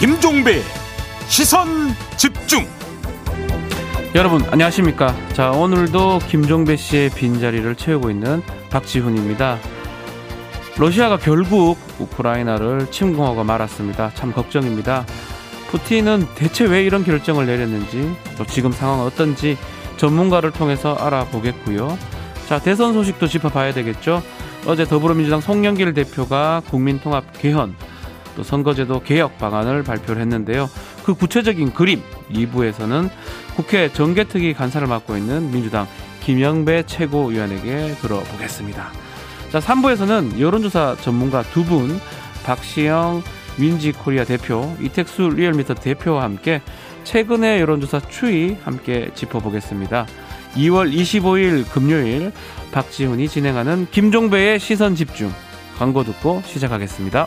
김종배 시선집중. 여러분 안녕하십니까. 자, 오늘도 김종배 씨의 빈자리를 채우고 있는 박지훈입니다. 러시아가 결국 우크라이나를 침공하고 말았습니다. 참 걱정입니다. 푸틴은 대체 왜 이런 결정을 내렸는지, 또 지금 상황은 어떤지 전문가를 통해서 알아보겠고요. 자, 대선 소식도 짚어봐야 되겠죠. 어제 더불어민주당 송영길 대표가 국민통합 개헌, 또 선거제도 개혁 방안을 발표를 했는데요. 그 구체적인 그림 2부에서는 국회 정개특위 간사를 맡고 있는 민주당 김영배 최고위원에게 들어보겠습니다. 자, 3부에서는 여론조사 전문가 두 분, 박시영 민지코리아 대표, 이택수 리얼미터 대표와 함께 최근의 여론조사 추이 함께 짚어보겠습니다. 2월 25일 금요일 박지훈이 진행하는 김종배의 시선집중, 광고 듣고 시작하겠습니다.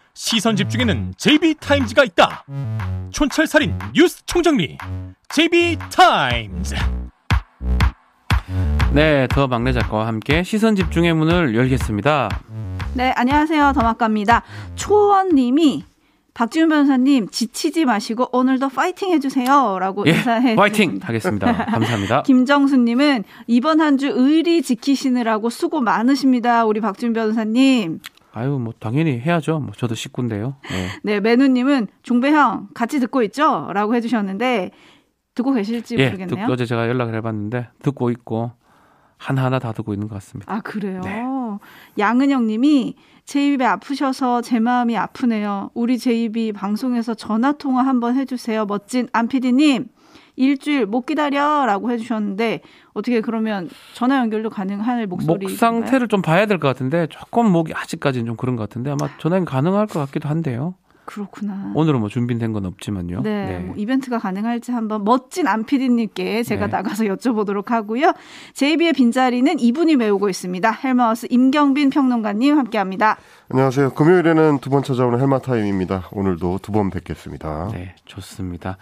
시선집중에는 JB타임즈가 있다. 촌철살인 뉴스 총정리 JB타임즈. 네, 더 막내 작가와 함께 시선집중의 문을 열겠습니다. 네, 안녕하세요. 더 막가입니다. 초원님이 박지훈 변호사님 지치지 마시고 오늘도 파이팅 해주세요 라고 인사해 파이팅 주십니다. 하겠습니다. 감사합니다. 김정수님은 이번 한 주 의리 지키시느라고 수고 많으십니다. 우리 박지훈 변호사님. 아유, 뭐 당연히 해야죠. 뭐 저도 식구인데요. 네, 네, 매누님은 종배형 같이 듣고 있죠? 라고 해주셨는데 듣고 계실지 모르겠네요. 어제 제가 연락을 해봤는데 듣고 있고 하나하나 다 듣고 있는 것 같습니다. 아, 그래요? 네. 양은영님이 제 입이 아프셔서 제 마음이 아프네요. 우리 제 입이 방송에서 전화통화 한번 해주세요. 멋진 안피디님 일주일 못 기다려 라고 해주셨는데 어떻게 그러면 전화 연결도 가능할 목소리? 목 상태를 좀 봐야 될 것 같은데 조금 목이 아직까지는 좀 그런 것 같은데 아마 전화 연결 가능할 것 같기도 한데요. 그렇구나. 오늘은 뭐 준비된 건 없지만요. 네, 네. 뭐 이벤트가 가능할지 한번 멋진 안피디님께 제가 네. 나가서 여쭤보도록 하고요. JB의 빈자리는 이분이 메우고 있습니다. 헬마우스 임경빈 평론가님 함께합니다. 안녕하세요. 금요일에는 두 번 찾아오는 헬마타임입니다. 오늘도 두 번 뵙겠습니다. 네, 좋습니다.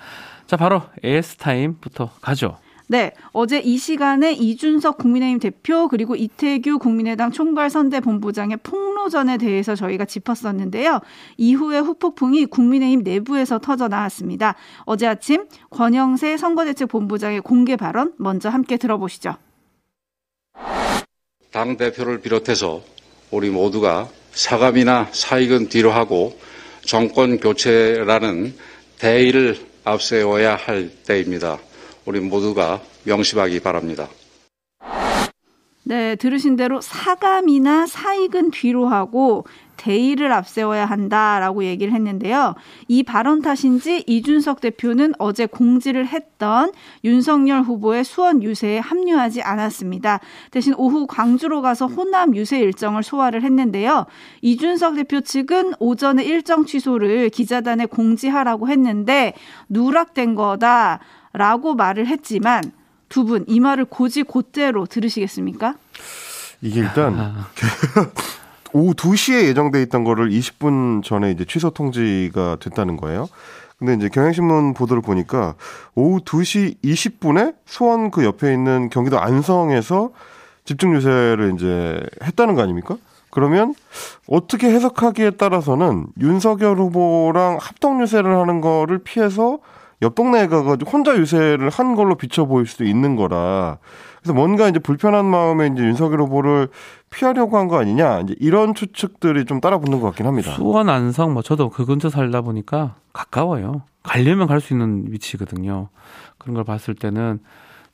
자, 바로 AS타임부터 가죠. 네, 어제 이 시간에 이준석 국민의힘 대표 그리고 이태규 국민의당 총괄선대본부장의 폭로전에 대해서 저희가 짚었었는데요. 이후에 후폭풍이 국민의힘 내부에서 터져 나왔습니다. 어제 아침 권영세 선거대책본부장의 공개 발언 먼저 함께 들어보시죠. 당대표를 비롯해서 우리 모두가 사감이나 사익은 뒤로 하고 정권교체라는 대의를 앞세워야 할 때입니다. 우리 모두가 명심하기 바랍니다. 네, 들으신 대로 사감이나 사익은 뒤로 하고 대의를 앞세워야 한다라고 얘기를 했는데요. 이 발언 탓인지 이준석 대표는 어제 공지를 했던 윤석열 후보의 수원 유세에 합류하지 않았습니다. 대신 오후 광주로 가서 호남 유세 일정을 소화를 했는데요. 이준석 대표 측은 오전에 일정 취소를 기자단에 공지하라고 했는데 누락된 거다 라고 말을 했지만 두 분 이 말을 고지 곧대로 들으시겠습니까? 이게 일단 오후 2시에 예정돼 있던 거를 20분 전에 이제 취소 통지가 됐다는 거예요. 근데 이제 경향신문 보도를 보니까 오후 2시 20분에 수원 그 옆에 있는 경기도 안성에서 집중 유세를 이제 했다는 거 아닙니까? 그러면 어떻게 해석하기에 따라서는 윤석열 후보랑 합동 유세를 하는 거를 피해서 옆 동네에 가가지고 혼자 유세를 한 걸로 비춰 보일 수도 있는 거라. 그래서 뭔가 이제 불편한 마음에 이제 윤석열 후보를 피하려고 한 거 아니냐. 이제 이런 추측들이 좀 따라붙는 것 같긴 합니다. 수원 안성 뭐 저도 그 근처 살다 보니까 가까워요. 가려면 갈 수 있는 위치거든요. 그런 걸 봤을 때는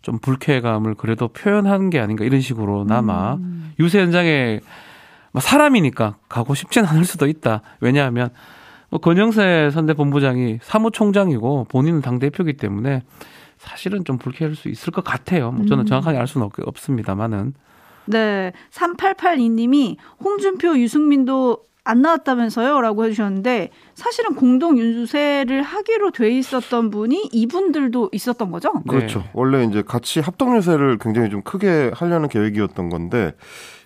좀 불쾌감을 그래도 표현한 게 아닌가 이런 식으로 남아 유세 현장에 사람이니까 가고 싶진 않을 수도 있다. 왜냐하면 권영세 선대본부장이 사무총장이고 본인은 당대표이기 때문에 사실은 좀 불쾌할 수 있을 것 같아요. 뭐 저는 정확하게 알 수는 없습니다만은. 네. 3882님이 홍준표, 유승민도 안 나왔다면서요? 라고 해주셨는데 사실은 공동 윤수세를 하기로 돼 있었던 분이 이분들도 있었던 거죠? 네. 그렇죠. 원래 이제 같이 합동 유세를 굉장히 좀 크게 하려는 계획이었던 건데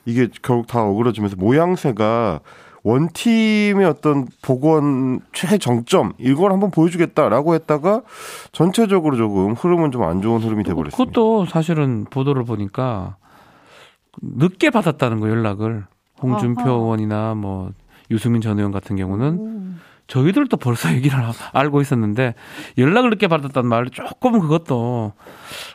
이게 결국 다 어그러지면서 모양새가 원팀의 어떤 복원 최정점 이걸 한번 보여주겠다라고 했다가 전체적으로 조금 흐름은 좀 안 좋은 흐름이 돼버렸습니다. 그것도 사실은 보도를 보니까 늦게 받았다는 거 연락을. 홍준표 아하. 의원이나 뭐 유승민 전 의원 같은 경우는 저희들도 벌써 얘기를 알고 있었는데 연락을 늦게 받았다는 말 조금 그것도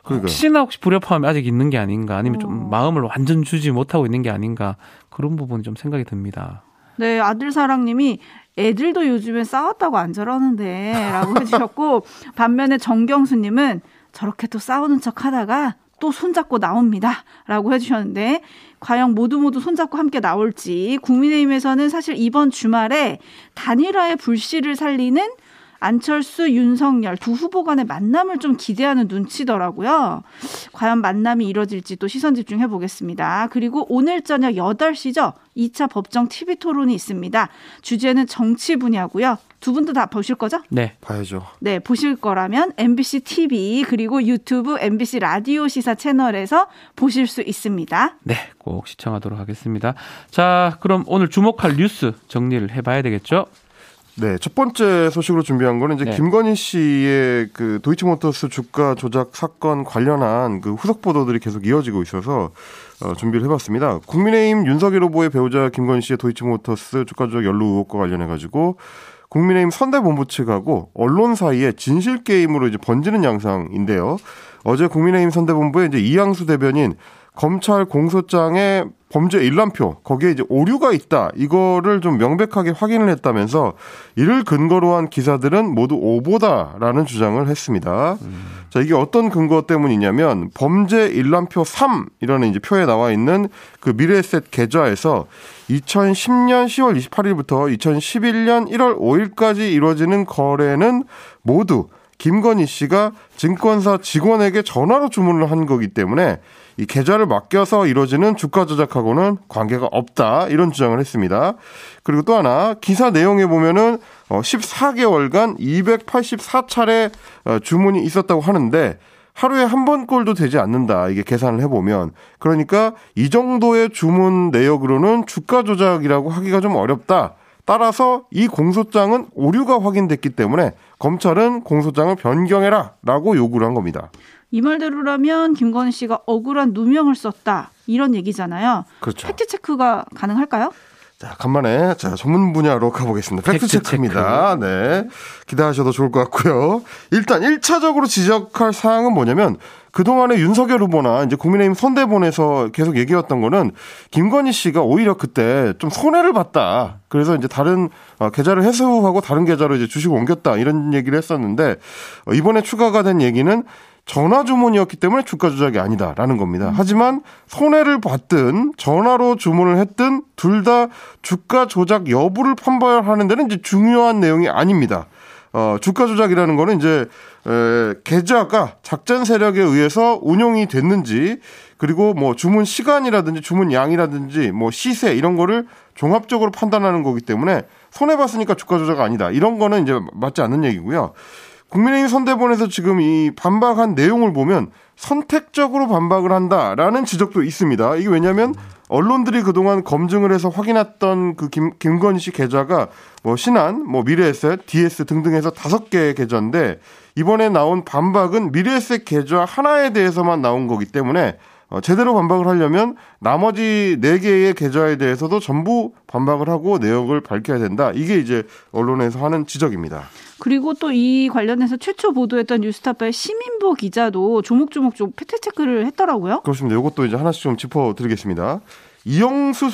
그러니까. 혹시나 혹시 불협화음이 아직 있는 게 아닌가 아니면 좀 마음을 완전 주지 못하고 있는 게 아닌가 그런 부분이 좀 생각이 듭니다. 네, 아들사랑님이 애들도 요즘에 싸웠다고 안 저러는데 라고 해주셨고 반면에 정경수님은 저렇게 또 싸우는 척하다가 또 손잡고 나옵니다 라고 해주셨는데 과연 모두 손잡고 함께 나올지 국민의힘에서는 사실 이번 주말에 단일화의 불씨를 살리는 안철수, 윤석열 두 후보 간의 만남을 좀 기대하는 눈치더라고요. 과연 만남이 이뤄질지 또 시선 집중해 보겠습니다. 그리고 오늘 저녁 8시죠. 2차 법정 TV토론이 있습니다. 주제는 정치 분야고요. 두 분도 다 보실 거죠? 네. 봐야죠. 네. 보실 거라면 MBC TV 그리고 유튜브 MBC 라디오 시사 채널에서 보실 수 있습니다. 네. 꼭 시청하도록 하겠습니다. 자, 그럼 오늘 주목할 뉴스 정리를 해봐야 되겠죠? 네, 첫 번째 소식으로 준비한 거는 이제 네. 김건희 씨의 그 도이치모터스 주가 조작 사건 관련한 그 후속 보도들이 계속 이어지고 있어서 준비를 해봤습니다. 국민의힘 윤석열 후보의 배우자 김건희 씨의 도이치모터스 주가 조작 연루 의혹과 관련해가지고 국민의힘 선대본부 측하고 언론 사이에 진실 게임으로 이제 번지는 양상인데요. 어제 국민의힘 선대본부의 이제 이영수 대변인 검찰 공소장에 범죄 일람표 거기에 이제 오류가 있다 이거를 좀 명백하게 확인을 했다면서 이를 근거로 한 기사들은 모두 오보다라는 주장을 했습니다. 자 이게 어떤 근거 때문이냐면 범죄 일람표 3이라는 이제 표에 나와 있는 그 미래에셋 계좌에서 2010년 10월 28일부터 2011년 1월 5일까지 이루어지는 거래는 모두 김건희 씨가 증권사 직원에게 전화로 주문을 한 거기 때문에 이 계좌를 맡겨서 이루어지는 주가 조작하고는 관계가 없다 이런 주장을 했습니다. 그리고 또 하나 기사 내용에 보면은 14개월간 284차례 주문이 있었다고 하는데 하루에 한 번 꼴도 되지 않는다. 이게 계산을 해보면. 그러니까 이 정도의 주문 내역으로는 주가 조작이라고 하기가 좀 어렵다. 따라서 이 공소장은 오류가 확인됐기 때문에 검찰은 공소장을 변경해라 라고 요구를 한 겁니다. 이 말대로라면 김건희 씨가 억울한 누명을 썼다 이런 얘기잖아요. 그렇죠. 팩트체크가 가능할까요? 자, 간만에 자 전문 분야로 가보겠습니다. 팩트체크입니다. 네, 기대하셔도 좋을 것 같고요. 일단 1차적으로 지적할 사항은 뭐냐면 그동안에 윤석열 후보나 이제 국민의힘 선대본에서 계속 얘기했던 거는 김건희 씨가 오히려 그때 좀 손해를 봤다. 그래서 이제 다른 계좌를 해소하고 다른 계좌로 이제 주식을 옮겼다. 이런 얘기를 했었는데 이번에 추가가 된 얘기는 전화 주문이었기 때문에 주가 조작이 아니다라는 겁니다. 하지만 손해를 봤든 전화로 주문을 했든 둘 다 주가 조작 여부를 판별하는 데는 이제 중요한 내용이 아닙니다. 주가 조작이라는 거는 이제 계좌가 작전 세력에 의해서 운용이 됐는지 그리고 뭐 주문 시간이라든지 주문 양이라든지 뭐 시세 이런 거를 종합적으로 판단하는 거기 때문에 손해 봤으니까 주가 조작 아니다. 이런 거는 이제 맞지 않는 얘기고요. 국민의힘 선대본에서 지금 이 반박한 내용을 보면 선택적으로 반박을 한다라는 지적도 있습니다. 이게 왜냐하면 언론들이 그동안 검증을 해서 확인했던 그 김건희 씨 계좌가 뭐 신한, 뭐 미래에셋, DS 등등해서 5개의 계좌인데 이번에 나온 반박은 미래에셋 계좌 하나에 대해서만 나온 거기 때문에 제대로 반박을 하려면 나머지 4개의 계좌에 대해서도 전부 반박을 하고 내역을 밝혀야 된다. 이게 이제 언론에서 하는 지적입니다. 그리고 또 이 관련해서 최초 보도했던 뉴스타파의 시민보 기자도 조목조목 좀 팩트체크를 했더라고요. 그렇습니다. 이것도 이제 하나씩 좀 짚어드리겠습니다. 이양수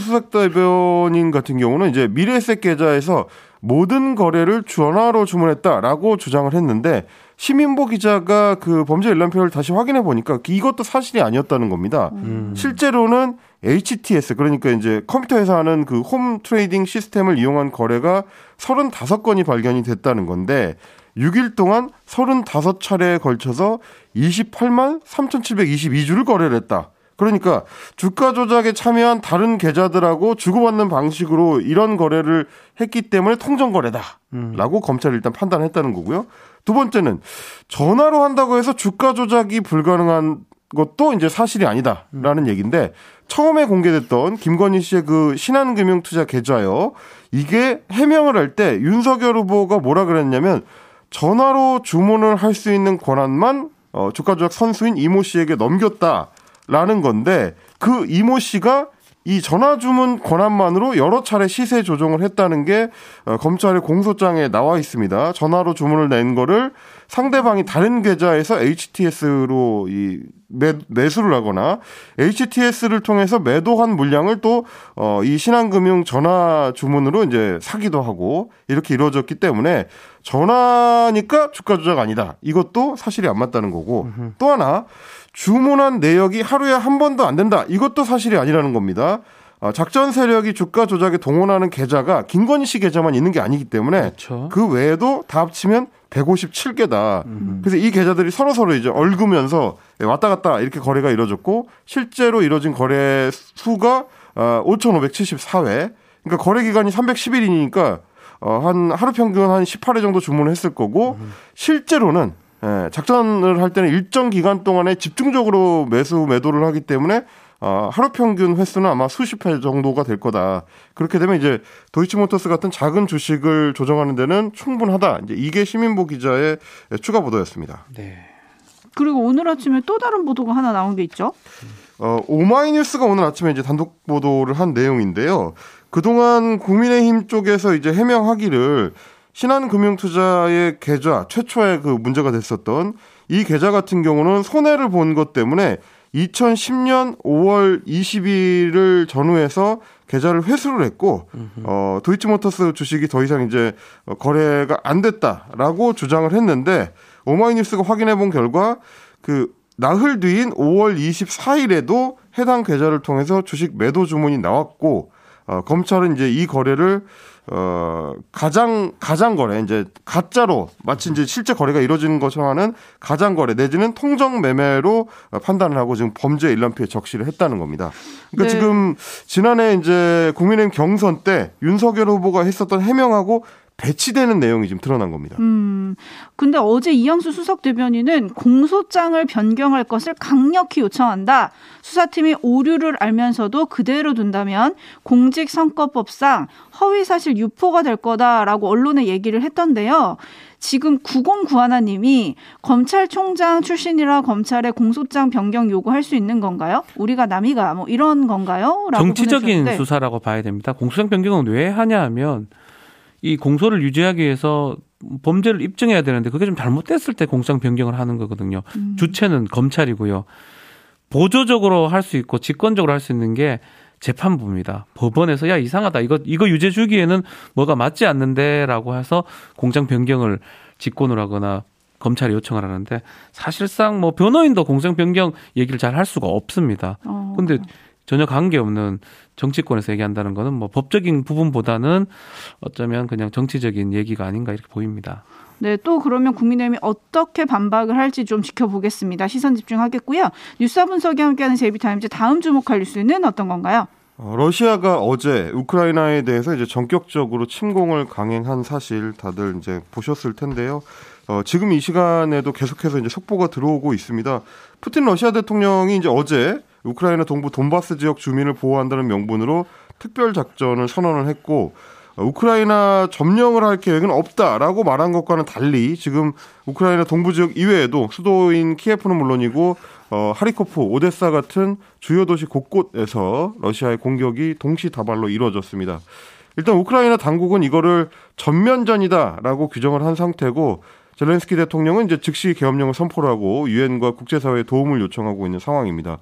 수석대변인 같은 경우는 이제 미래에셋 계좌에서 모든 거래를 전화로 주문했다라고 주장을 했는데 시민보 기자가 그 범죄 일람표를 다시 확인해 보니까 이것도 사실이 아니었다는 겁니다. 실제로는 HTS 그러니까 이제 컴퓨터에서 하는 그 홈 트레이딩 시스템을 이용한 거래가 35건이 발견이 됐다는 건데 6일 동안 35차례에 걸쳐서 28만 3,722주를 거래를 했다. 그러니까 주가 조작에 참여한 다른 계좌들하고 주고받는 방식으로 이런 거래를 했기 때문에 통정거래다라고 검찰이 일단 판단했다는 거고요. 두 번째는 전화로 한다고 해서 주가 조작이 불가능한 것도 이제 사실이 아니다라는 얘기인데, 처음에 공개됐던 김건희 씨의 그 신한금융투자 계좌요, 이게 해명을 할 때 윤석열 후보가 뭐라 그랬냐면 전화로 주문을 할 수 있는 권한만 주가 조작 선수인 이모 씨에게 넘겼다라는 건데, 그 이모 씨가 이 전화 주문 권한만으로 여러 차례 시세 조정을 했다는 게 검찰의 공소장에 나와 있습니다. 전화로 주문을 낸 거를 상대방이 다른 계좌에서 HTS로 매수를 하거나 HTS를 통해서 매도한 물량을 또 이 신한금융 전화 주문으로 이제 사기도 하고 이렇게 이루어졌기 때문에 전화니까 주가 조작 아니다. 이것도 사실이 안 맞다는 거고, 또 하나 주문한 내역이 하루에 한 번도 안 된다. 이것도 사실이 아니라는 겁니다. 작전 세력이 주가 조작에 동원하는 계좌가 김건희 씨 계좌만 있는 게 아니기 때문에, 그렇죠. 그 외에도 다 합치면 157개다. 그래서 이 계좌들이 서로서로 이제 얽으면서 왔다 갔다 이렇게 거래가 이루어졌고, 실제로 이루어진 거래 수가 5,574회. 그러니까 거래 기간이 310일이니까 한 하루 평균 한 18회 정도 주문을 했을 거고, 실제로는 작전을 할 때는 일정 기간 동안에 집중적으로 매수 매도를 하기 때문에 하루 평균 횟수는 아마 수십 회 정도가 될 거다. 그렇게 되면 이제 도이치모터스 같은 작은 주식을 조정하는 데는 충분하다. 이제 이게 시민보 기자의 추가 보도였습니다. 네. 그리고 오늘 아침에 또 다른 보도가 하나 나온 게 있죠. 오마이뉴스가 오늘 아침에 이제 단독 보도를 한 내용인데요. 그동안 국민의힘 쪽에서 이제 해명하기를 신한금융투자의 계좌, 최초의 그 문제가 됐었던 이 계좌 같은 경우는 손해를 본 것 때문에 2010년 5월 20일을 전후해서 계좌를 회수를 했고, 도이치모터스 주식이 더 이상 이제 거래가 안 됐다라고 주장을 했는데, 오마이뉴스가 확인해 본 결과 그 나흘 뒤인 5월 24일에도 해당 계좌를 통해서 주식 매도 주문이 나왔고, 검찰은 이제 이 거래를 가장 거래, 이제 가짜로 마치 이제 실제 거래가 이루어지는 것처럼 하는 가장 거래 내지는 통정 매매로 판단을 하고 지금 범죄 일람 피해 적시를 했다는 겁니다. 그러니까 네. 지금 지난해 이제 국민의힘 경선 때 윤석열 후보가 했었던 해명하고 배치되는 내용이 지금 드러난 겁니다. 근데 어제 이영수 수석 대변인은 공소장을 변경할 것을 강력히 요청한다. 수사팀이 오류를 알면서도 그대로 둔다면 공직선거법상 허위사실 유포가 될 거다라고 언론에 얘기를 했던데요. 지금 9091님이 검찰총장 출신이라 검찰에 공소장 변경 요구할 수 있는 건가요? 우리가 남이가 뭐 이런 건가요? 라고 정치적인 보내주셨는데. 수사라고 봐야 됩니다. 공소장 변경은 왜 하냐 하면 이 공소를 유지하기 위해서 범죄를 입증해야 되는데 그게 좀 잘못됐을 때 공소장 변경을 하는 거거든요. 주체는 검찰이고요. 보조적으로 할 수 있고 직권적으로 할 수 있는 게 재판부입니다. 법원에서 야 이상하다. 이거 유죄 주기에는 뭐가 맞지 않는데 라고 해서 공소장 변경을 직권으로 하거나 검찰이 요청을 하는데, 사실상 뭐 변호인도 공소장 변경 얘기를 잘 할 수가 없습니다. 근데 전혀 관계없는 정치권에서 얘기한다는 거는 뭐 법적인 부분보다는 어쩌면 그냥 정치적인 얘기가 아닌가 이렇게 보입니다. 네, 또 그러면 국민의힘이 어떻게 반박을 할지 좀 지켜보겠습니다. 시선 집중하겠고요. 뉴스와 분석이 함께하는 제이비타임즈, 다음 주목할 뉴스는 어떤 건가요? 러시아가 어제 우크라이나에 대해서 이제 전격적으로 침공을 강행한 사실 다들 이제 보셨을 텐데요. 지금 이 시간에도 계속해서 이제 속보가 들어오고 있습니다. 푸틴 러시아 대통령이 이제 어제 우크라이나 동부 돈바스 지역 주민을 보호한다는 명분으로 특별작전을 선언을 했고, 우크라이나 점령을 할 계획은 없다라고 말한 것과는 달리 지금 우크라이나 동부 지역 이외에도 수도인 키예프는 물론이고 하리코프, 오데사 같은 주요 도시 곳곳에서 러시아의 공격이 동시다발로 이루어졌습니다. 일단 우크라이나 당국은 이거를 전면전이다라고 규정을 한 상태고, 젤렌스키 대통령은 이제 즉시 계엄령을 선포를 하고 유엔과 국제사회에 도움을 요청하고 있는 상황입니다.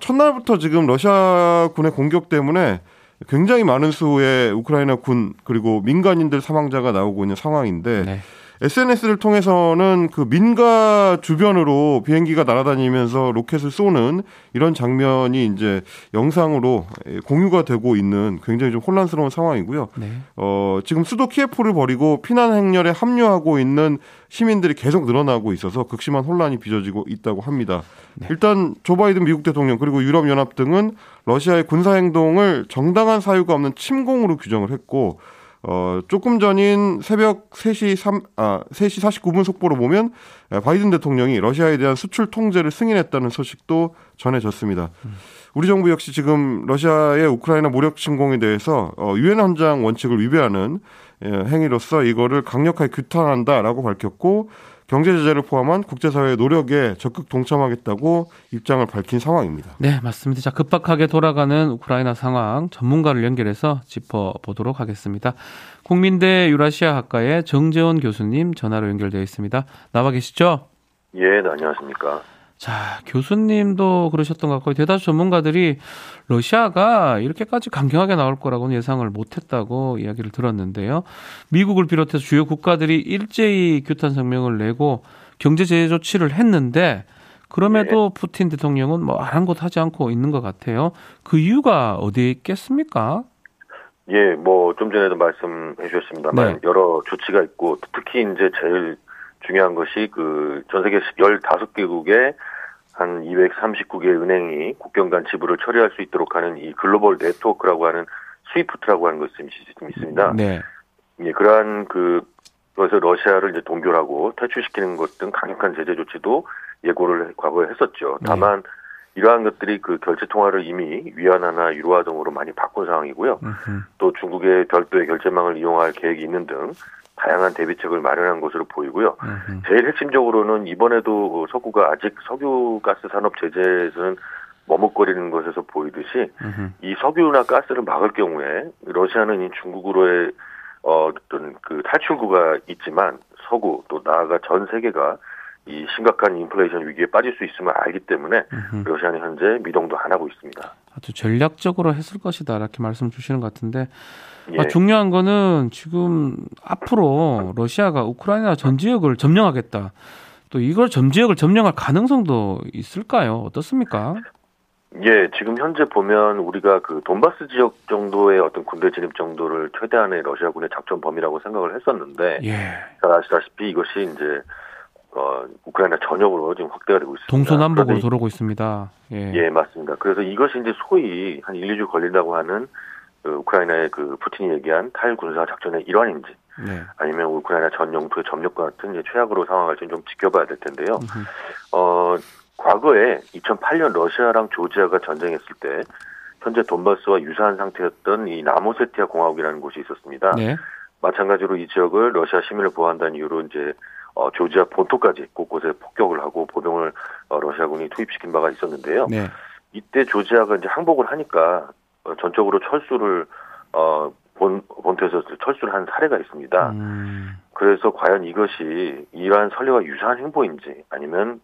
첫날부터 지금 러시아군의 공격 때문에 굉장히 많은 수의 우크라이나 군 그리고 민간인들 사망자가 나오고 있는 상황인데, 네. SNS를 통해서는 그 민가 주변으로 비행기가 날아다니면서 로켓을 쏘는 이런 장면이 이제 영상으로 공유가 되고 있는 굉장히 좀 혼란스러운 상황이고요. 네. 지금 수도 키예프를 버리고 피난 행렬에 합류하고 있는 시민들이 계속 늘어나고 있어서 극심한 혼란이 빚어지고 있다고 합니다. 네. 일단 조 바이든 미국 대통령 그리고 유럽연합 등은 러시아의 군사 행동을 정당한 사유가 없는 침공으로 규정을 했고 조금 전인 새벽 3시 49분 속보로 보면 바이든 대통령이 러시아에 대한 수출 통제를 승인했다는 소식도 전해졌습니다. 우리 정부 역시 지금 러시아의 우크라이나 무력 침공에 대해서 유엔 헌장 원칙을 위배하는 행위로서 이거를 강력하게 규탄한다라고 밝혔고 경제 제재를 포함한 국제사회의 노력에 적극 동참하겠다고 입장을 밝힌 상황입니다. 네, 맞습니다. 자, 급박하게 돌아가는 우크라이나 상황 전문가를 연결해서 짚어보도록 하겠습니다. 국민대 유라시아학과의 정재원 교수님 전화로 연결되어 있습니다. 나와 계시죠? 예, 네, 안녕하십니까. 자, 교수님도 그러셨던 것 같고 대다수 전문가들이 러시아가 이렇게까지 강경하게 나올 거라고는 예상을 못했다고 이야기를 들었는데요. 미국을 비롯해서 주요 국가들이 일제히 규탄 성명을 내고 경제 제재 조치를 했는데 그럼에도 네. 푸틴 대통령은 뭐 아랑곳하지 않고 있는 것 같아요. 그 이유가 어디에 있겠습니까? 예, 뭐 좀 전에도 말씀해 주셨습니다만 네. 여러 조치가 있고 특히 이제 제일 중요한 것이 그 전 세계 15개국의 한 239개의 은행이 국경 간 지불을 처리할 수 있도록 하는 이 글로벌 네트워크라고 하는 스위프트라고 하는 것이 있습니다. 네. 예, 그러한 그래서 러시아를 이제 동결하고 퇴출시키는 것 등 강력한 제재 조치도 예고를 과거에 했었죠. 다만 네. 이러한 것들이 그 결제 통화를 이미 위안화나 유로화 등으로 많이 바꾼 상황이고요. 또 중국의 별도의 결제망을 이용할 계획이 있는 등 다양한 대비책을 마련한 것으로 보이고요. 제일 핵심적으로는 이번에도 서구가 아직 석유가스 산업 제재에서는 머뭇거리는 것에서 보이듯이 이 석유나 가스를 막을 경우에 러시아는 이 중국으로의 어떤 그 탈출구가 있지만 서구 또 나아가 전 세계가 이 심각한 인플레이션 위기에 빠질 수 있음을 알기 때문에 러시아는 현재 미동도 안 하고 있습니다. 아주 전략적으로 했을 것이다 이렇게 말씀 주시는 것 같은데 예. 아, 중요한 거는 지금 앞으로 러시아가 우크라이나 전 지역을 점령하겠다. 또 이걸 전 지역을 점령할 가능성도 있을까요? 어떻습니까? 예, 지금 현재 보면 우리가 그 돈바스 지역 정도의 어떤 군대 진입 정도를 최대한의 러시아군의 작전 범위라고 생각을 했었는데 예. 잘 아시다시피 이것이 이제 우크라이나 전역으로 지금 확대가 되고 있습니다. 동서남북으로 돌아오고 있습니다. 예. 예, 맞습니다. 그래서 이것이 이제 소위 한 1, 2주 걸린다고 하는 우크라이나의 그 푸틴이 얘기한 탈군사 작전의 일환인지 네. 아니면 우크라이나 전 영토의 점령과 같은 이제 최악으로 상황할지 좀 지켜봐야 될 텐데요. 과거에 2008년 러시아랑 조지아가 전쟁했을 때 현재 돈바스와 유사한 상태였던 이 나모세티아 공화국이라는 곳이 있었습니다. 네. 마찬가지로 이 지역을 러시아 시민을 보호한다는 이유로 이제 조지아 본토까지 곳곳에 폭격을 하고 보병을 러시아군이 투입시킨 바가 있었는데요. 네. 이때 조지아가 이제 항복을 하니까 전적으로 철수를 본토에서 철수를 한 사례가 있습니다. 그래서 과연 이것이 이러한 선례와 유사한 행보인지 아니면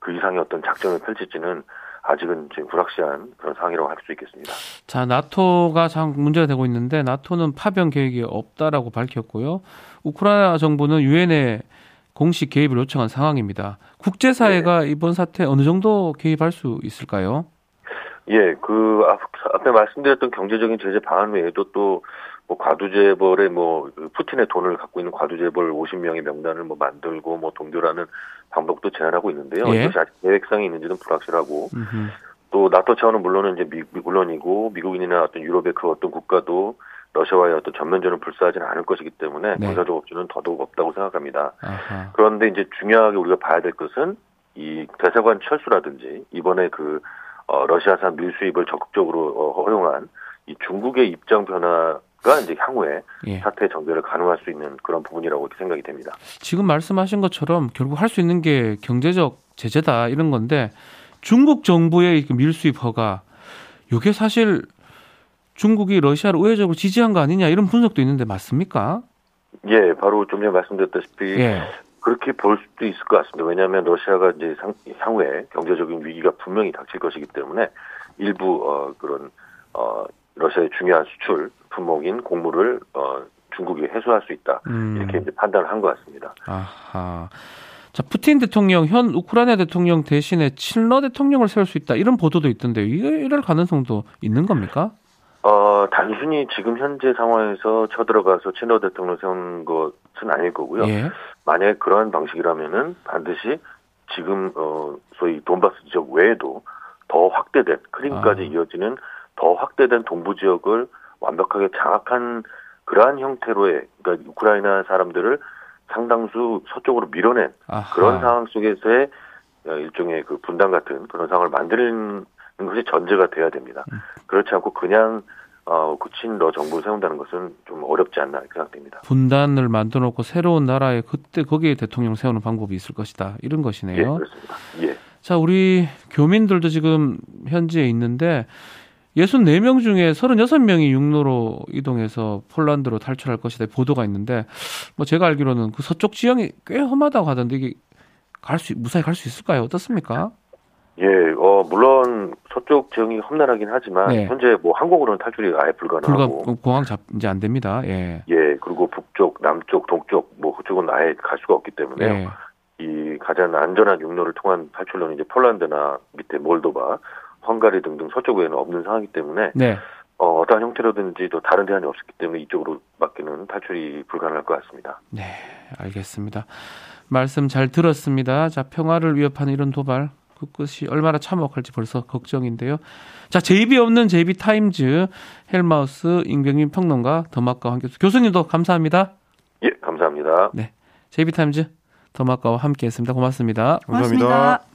그 이상의 어떤 작전을 펼칠지는 아직은 지금 불확실한 그런 상황이라고 할 수 있겠습니다. 자, 나토가 참 문제가 되고 있는데 나토는 파병 계획이 없다라고 밝혔고요. 우크라이나 정부는 유엔에 공식 개입을 요청한 상황입니다. 국제사회가 네. 이번 사태 어느 정도 개입할 수 있을까요? 예, 그 앞에 말씀드렸던 경제적인 제재 방안 외에도 또 뭐 과두재벌의 뭐 푸틴의 돈을 갖고 있는 과두재벌 50명의 명단을 뭐 만들고 뭐 동결하는 방법도 제안하고 있는데요. 예. 이것이 아직 계획상이 있는지는 불확실하고 또 나토 차원은 물론은 이제 물론이고 미국인이나 어떤 유럽의 그 어떤 국가도 러시아와의 어떤 전면전을 불사하지는 않을 것이기 때문에 네. 군사적 업주는 더더욱 없다고 생각합니다. 아하. 그런데 이제 중요하게 우리가 봐야 될 것은 이 대사관 철수라든지 이번에 그 러시아산 밀수입을 적극적으로 허용한 이 중국의 입장 변화가 이제 향후에 예. 사태의 전개를 가능할 수 있는 그런 부분이라고 생각이 됩니다. 지금 말씀하신 것처럼 결국 할 수 있는 게 경제적 제재다 이런 건데 중국 정부의 밀수입 허가 이게 사실 중국이 러시아를 우회적으로 지지한 거 아니냐 이런 분석도 있는데 맞습니까? 예, 바로 좀 전에 말씀드렸다시피 예. 그렇게 볼 수도 있을 것 같습니다. 왜냐하면 러시아가 이제 향후에 경제적인 위기가 분명히 닥칠 것이기 때문에 일부 그런 러시아의 중요한 수출 품목인 곡물을 중국이 해소할 수 있다. 이렇게 이제 판단을 한 것 같습니다. 아하. 자, 푸틴 대통령, 현 우크라이나 대통령 대신에 친러 대통령을 세울 수 있다. 이런 보도도 있던데요. 이럴 가능성도 있는 겁니까? 단순히 지금 현재 상황에서 쳐들어가서 친러 대통령 세운 것은 아닐 거고요. 예. 만약에 그러한 방식이라면은 반드시 지금, 소위 돈바스 지역 외에도 더 확대된, 크림까지 이어지는 더 확대된 동부 지역을 완벽하게 장악한 그러한 형태로의, 그러니까 우크라이나 사람들을 상당수 서쪽으로 밀어낸 그런 상황 속에서의 일종의 그 분단 같은 그런 상황을 만드는 것이 전제가 돼야 됩니다. 그렇지 않고 그냥 친러 정부를 세운다는 것은 좀 어렵지 않나 생각됩니다. 분단을 만들어 놓고 새로운 나라에 그때 거기에 대통령 세우는 방법이 있을 것이다. 이런 것이네요. 예, 그렇습니다. 예. 자, 우리 교민들도 지금 현지에 있는데 64명 중에 36명이 육로로 이동해서 폴란드로 탈출할 것이다. 보도가 있는데 뭐 제가 알기로는 그 서쪽 지형이 꽤 험하다고 하던데 이게 무사히 갈 수 있을까요? 어떻습니까? 예, 물론 서쪽 지형이 험난하긴 하지만 네. 현재 뭐 항공으로는 탈출이 아예 불가능하고 공항 이제 안 됩니다. 예. 예, 그리고 북쪽, 남쪽, 동쪽 뭐 그쪽은 아예 갈 수가 없기 때문에요. 네. 이 가장 안전한 육로를 통한 탈출로는 이제 폴란드나 밑에 몰도바, 헝가리 등등 서쪽 외에는 없는 상황이기 때문에 네. 어떠한 형태로든지 또 다른 대안이 없었기 때문에 이쪽으로 밖에는 탈출이 불가능할 것 같습니다. 네, 알겠습니다. 말씀 잘 들었습니다. 자, 평화를 위협하는 이런 도발 그것이 얼마나 참혹할지 벌써 걱정인데요. 자, 제입이 없는 제이비 타임즈 헬마우스 임경빈 평론가 더마카와 함께 교수님도 감사합니다. 예, 감사합니다. 네, 제이비 타임즈 더마카와 함께했습니다. 고맙습니다. 고맙습니다. 감사합니다.